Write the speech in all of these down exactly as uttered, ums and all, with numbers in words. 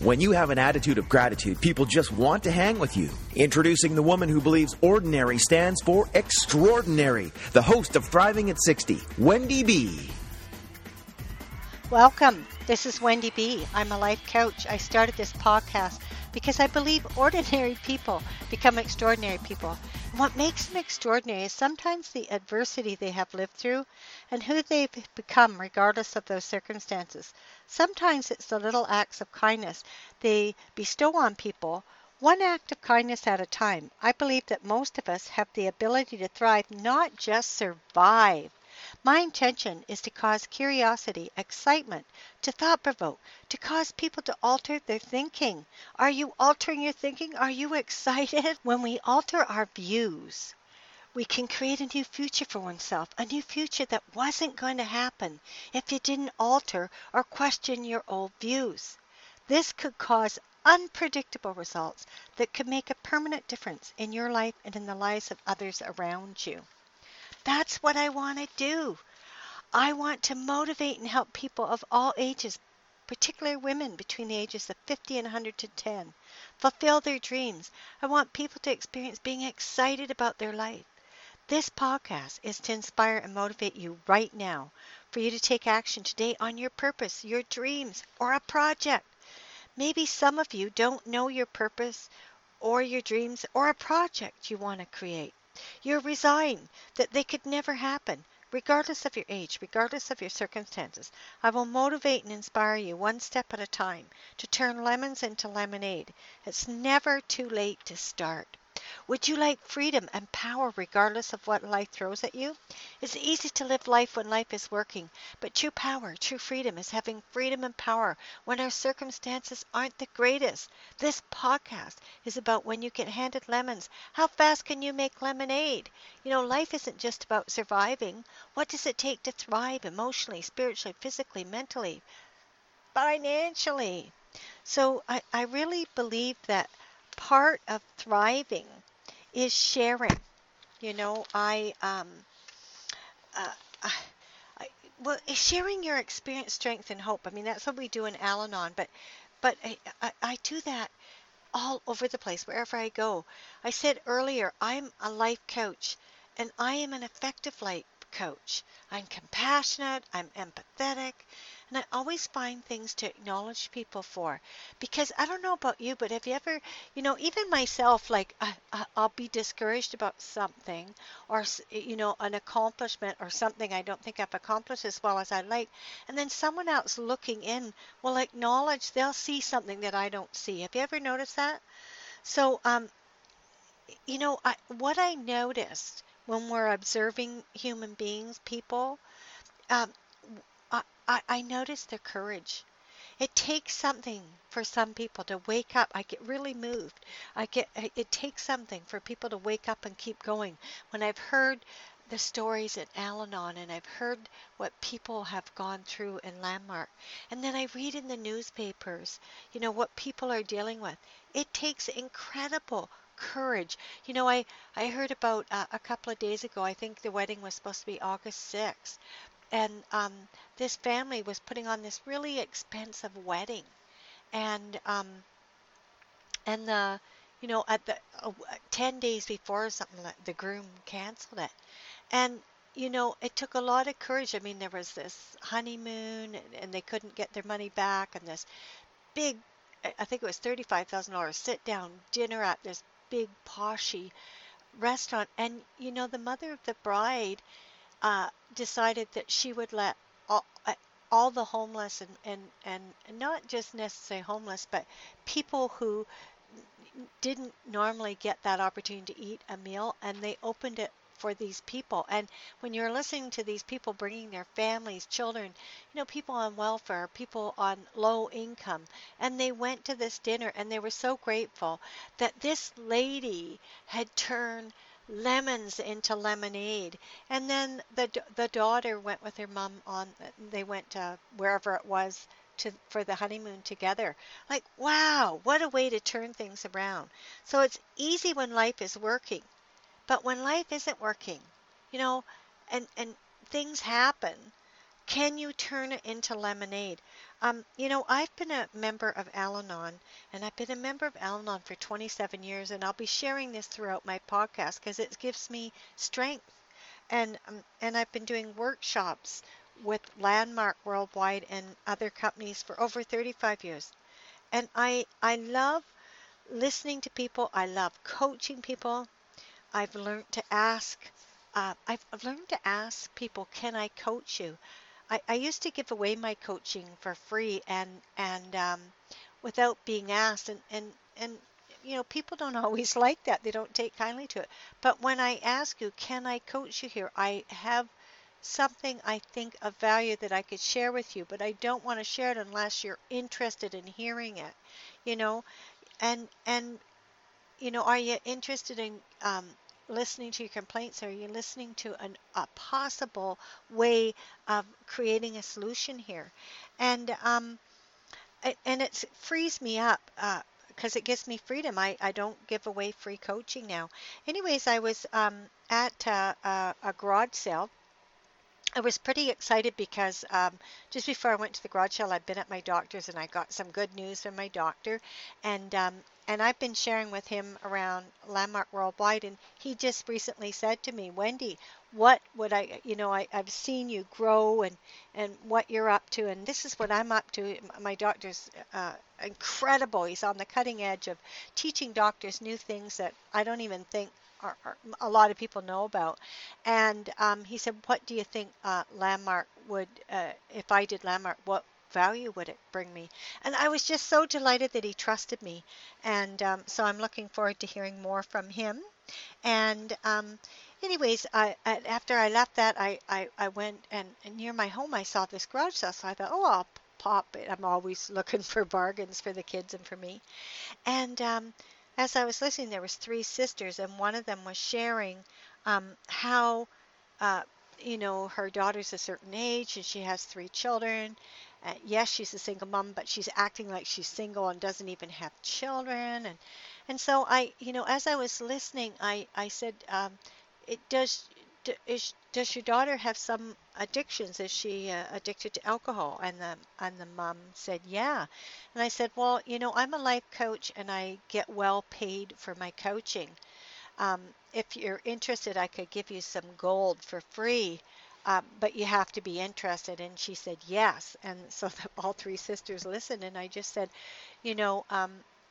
When you have an attitude of gratitude, people just want to hang with you. Introducing the woman who believes ordinary stands for extraordinary, the host of Thriving at sixty, Wendy B. Welcome. This is Wendy B. I'm a life coach. I started this podcast because I believe ordinary people become extraordinary people. And what makes them extraordinary is sometimes the adversity they have lived through and who they've become regardless of those circumstances. Sometimes it's the little acts of kindness they bestow on people, one act of kindness at a time. I believe that most of us have the ability to thrive, not just survive. My intention is to cause curiosity, excitement, to thought-provoke, to cause people to alter their thinking. Are you altering your thinking? Are you excited? When we alter our views, we can create a new future for oneself, a new future that wasn't going to happen if you didn't alter or question your old views. This could cause unpredictable results that could make a permanent difference in your life and in the lives of others around you. That's what I want to do. I want to motivate and help people of all ages, particularly women between the ages of fifty and one hundred ten, fulfill their dreams. I want people to experience being excited about their life. This podcast is to inspire and motivate you right now, for you to take action today on your purpose, your dreams, or a project. Maybe some of you don't know your purpose or your dreams or a project you want to create. You're resigned that they could never happen, regardless of your age, regardless of your circumstances. I will motivate and inspire you one step at a time to turn lemons into lemonade. It's never too late to start. Would you like freedom and power regardless of what life throws at you? It's easy to live life when life is working, but true power, true freedom is having freedom and power when our circumstances aren't the greatest. This podcast is about when you get handed lemons. How fast can you make lemonade? You know, life isn't just about surviving. What does it take to thrive emotionally, spiritually, physically, mentally, financially? So I, I really believe that part of thriving is sharing. You know, I, um, uh, I, I, well, sharing your experience, strength, and hope. I mean, that's what we do in Al-Anon, but, but I, I, I do that all over the place, wherever I go. I said earlier, I'm a life coach, and I am an effective life coach. I'm compassionate, I'm empathetic, and I always find things to acknowledge people for, because I don't know about you, but have you ever, you know, even myself, like I, I'll be discouraged about something, or, you know, an accomplishment or something I don't think I've accomplished as well as I like, and then someone else looking in will acknowledge, they'll see something that I don't see. Have you ever noticed that? So, um, you know, I, what I noticed when we're observing human beings, people, um, I, I, I notice their courage. It takes something for some people to wake up. I get really moved. I get. It takes something for people to wake up and keep going. When I've heard the stories at Al-Anon, and I've heard what people have gone through in Landmark, and then I read in the newspapers, you know, what people are dealing with. It takes incredible courage. You know, I, I heard about uh, a couple of days ago, I think the wedding was supposed to be August sixth, and um, this family was putting on this really expensive wedding, and um, and the, you know, at the uh, ten days before or something, the groom canceled it, and you know, it took a lot of courage. I mean, there was this honeymoon, and, and they couldn't get their money back, and this big, I think it was thirty-five thousand dollars sit down dinner at this big poshy restaurant, and you know, the mother of the bride uh, decided that she would let all, all the homeless and, and, and not just necessarily homeless, but people who didn't normally get that opportunity to eat a meal, and they opened it for these people. And when you're listening to these people bringing their families, children, you know, people on welfare, people on low income, and they went to this dinner and they were so grateful that this lady had turned lemons into lemonade. And then the the daughter went with her mom on, they went to wherever it was to for the honeymoon together. Like, wow, what a way to turn things around. So it's easy when life is working. But when life isn't working, you know, and, and things happen, can you turn it into lemonade? Um, you know, I've been a member of Al-Anon, and I've been a member of Al-Anon for twenty-seven years, and I'll be sharing this throughout my podcast because it gives me strength. And um, and I've been doing workshops with Landmark Worldwide and other companies for over thirty-five years. And I, I love listening to people. I love coaching people. I've learned to ask, uh, I've learned to ask people, can I coach you? I, I used to give away my coaching for free and, and um, without being asked. And, and, and, you know, people don't always like that. They don't take kindly to it. But when I ask you, can I coach you here? I have something I think of value that I could share with you, but I don't want to share it unless you're interested in hearing it, you know, and, and, you know, are you interested in um, listening to your complaints? Are you listening to an, a possible way of creating a solution here? And um, it, and it frees me up because uh, it gives me freedom. I, I don't give away free coaching now. Anyways, I was um, at uh, a, a garage sale. I was pretty excited because um, just before I went to the garage sale, I'd been at my doctor's and I got some good news from my doctor. And um, and I've been sharing with him around Landmark Worldwide. And he just recently said to me, Wendy, what would I, you know, I, I've seen you grow and, and what you're up to. And this is what I'm up to. My doctor's uh, incredible. He's on the cutting edge of teaching doctors new things that I don't even think Or, or a lot of people know about. And um, he said, what do you think uh, Landmark would, uh, if I did Landmark, what value would it bring me? And I was just so delighted that he trusted me. And um, so I'm looking forward to hearing more from him. And um, anyways, I, I, after I left that, I, I, I went and, and near my home, I saw this garage sale. So I thought, oh, I'll pop it. I'm always looking for bargains for the kids and for me. And um, as I was listening, there was three sisters, and one of them was sharing um, how, uh, you know, her daughter's a certain age, and she has three children. Uh, yes, she's a single mom, but she's acting like she's single and doesn't even have children. And and so I, you know, as I was listening, I I said, um, it does. D- is, does your daughter have some addictions? Is she uh, addicted to alcohol? And the and the mom said, yeah. And I said, well, you know, I'm a life coach and I get well paid for my coaching. Um, if you're interested, I could give you some gold for free, uh, but you have to be interested. And she said, yes. And so the, all three sisters listened, and I just said, you know, um,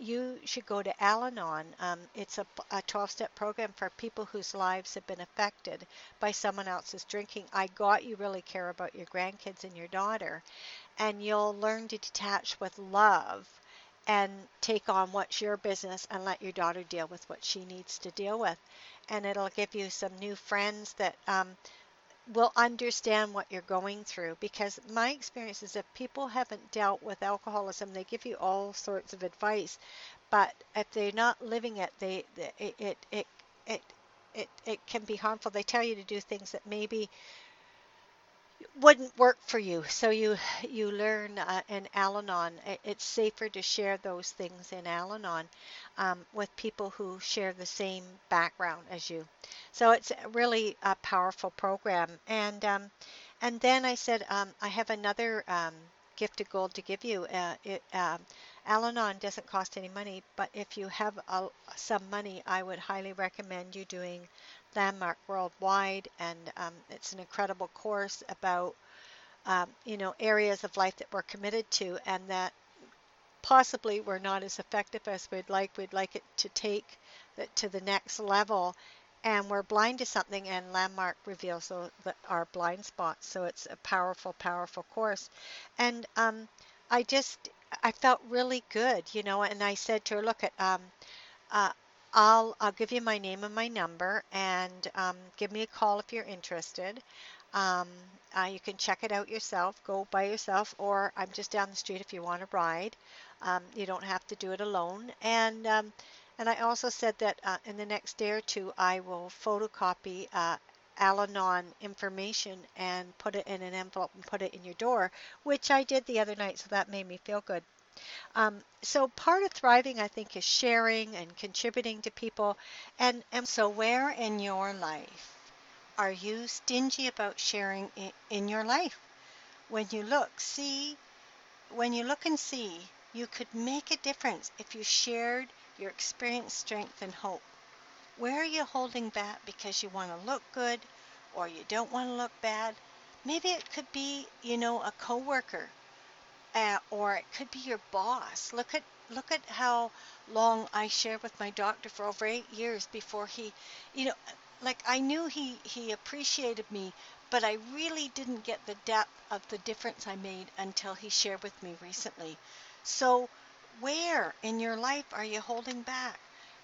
you should go to Al-Anon. Um, it's a, a twelve-step program for people whose lives have been affected by someone else's drinking. I got you really care about your grandkids and your daughter, and you'll learn to detach with love and take on what's your business and let your daughter deal with what she needs to deal with. And it'll give you some new friends that um, will understand what you're going through, because my experience is if people haven't dealt with alcoholism, they give you all sorts of advice, but if they're not living it, they it it it it it, it can be harmful. They tell you to do things that maybe wouldn't work for you, so you you learn uh, in Al-Anon it, it's safer to share those things in Al-Anon um, with people who share the same background as you. So it's really a powerful program. And um, and then I said um, I have another um, gift of gold to give you. Uh, it, um, Al-Anon doesn't cost any money, but if you have uh, some money, I would highly recommend you doing Landmark Worldwide. And um, it's an incredible course about um, you know, areas of life that we're committed to and that possibly we're not as effective as we'd like. We'd like it to take it to the next level, and we're blind to something, and Landmark reveals the, the, our blind spots. So it's a powerful, powerful course. And um, I just, I felt really good, you know, and I said to her, look, at, um, uh, I'll, I'll give you my name and my number, and um, give me a call if you're interested. Um, uh, you can check it out yourself, go by yourself, or I'm just down the street if you want to ride. Um, you don't have to do it alone. And um, and I also said that uh, in the next day or two, I will photocopy uh, Al-Anon information and put it in an envelope and put it in your door, which I did the other night, so that made me feel good. Um, so part of thriving, I think, is sharing and contributing to people. And, and so where in your life are you stingy about sharing in, in your life? When you look, see, when you look and see, you could make a difference if you shared your experience, strength, and hope. Where are you holding back because you want to look good, or you don't want to look bad? Maybe it could be, you know, a coworker. Uh, or it could be your boss. Look at look at how long I shared with my doctor for over eight years before he, you know, like I knew he he appreciated me, but I really didn't get the depth of the difference I made until he shared with me recently. So, where in your life are you holding back?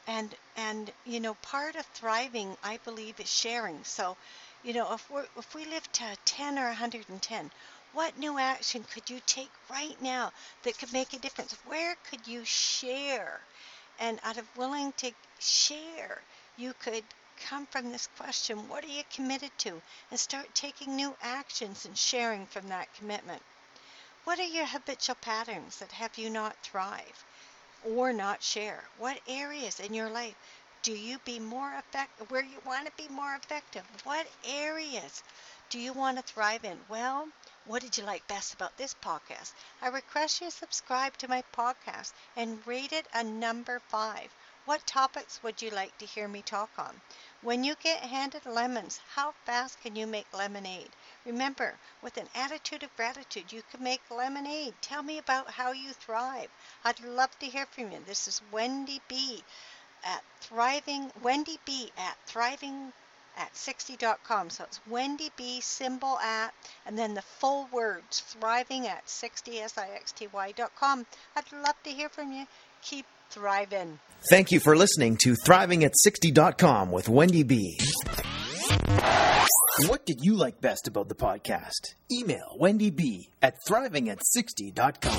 And and you know, part of thriving, I believe, is sharing. So, you know, if we if we live to ten or one hundred and ten. What new action could you take right now that could make a difference? Where could you share? And out of willing to share, you could come from this question, what are you committed to? And start taking new actions and sharing from that commitment. What are your habitual patterns that have you not thrive or not share? What areas in your life do you be more effective, where you want to be more effective? What areas do you want to thrive in? Well, what did you like best about this podcast? I request you subscribe to my podcast and rate it a number five. What topics would you like to hear me talk on? When you get handed lemons, how fast can you make lemonade? Remember, with an attitude of gratitude, you can make lemonade. Tell me about how you thrive. I'd love to hear from you. This is Wendy B. at Thriving, Wendy B. at Thriving at sixty dot com. So it's Wendy B, symbol at, and then the full words, thriving at sixty, S I X T Y dot com. I'd love to hear from you. Keep thriving. Thank you for listening to Thriving at sixty dot com with Wendy B. What did you like best about the podcast? Email Wendy B at thriving at sixty dot com.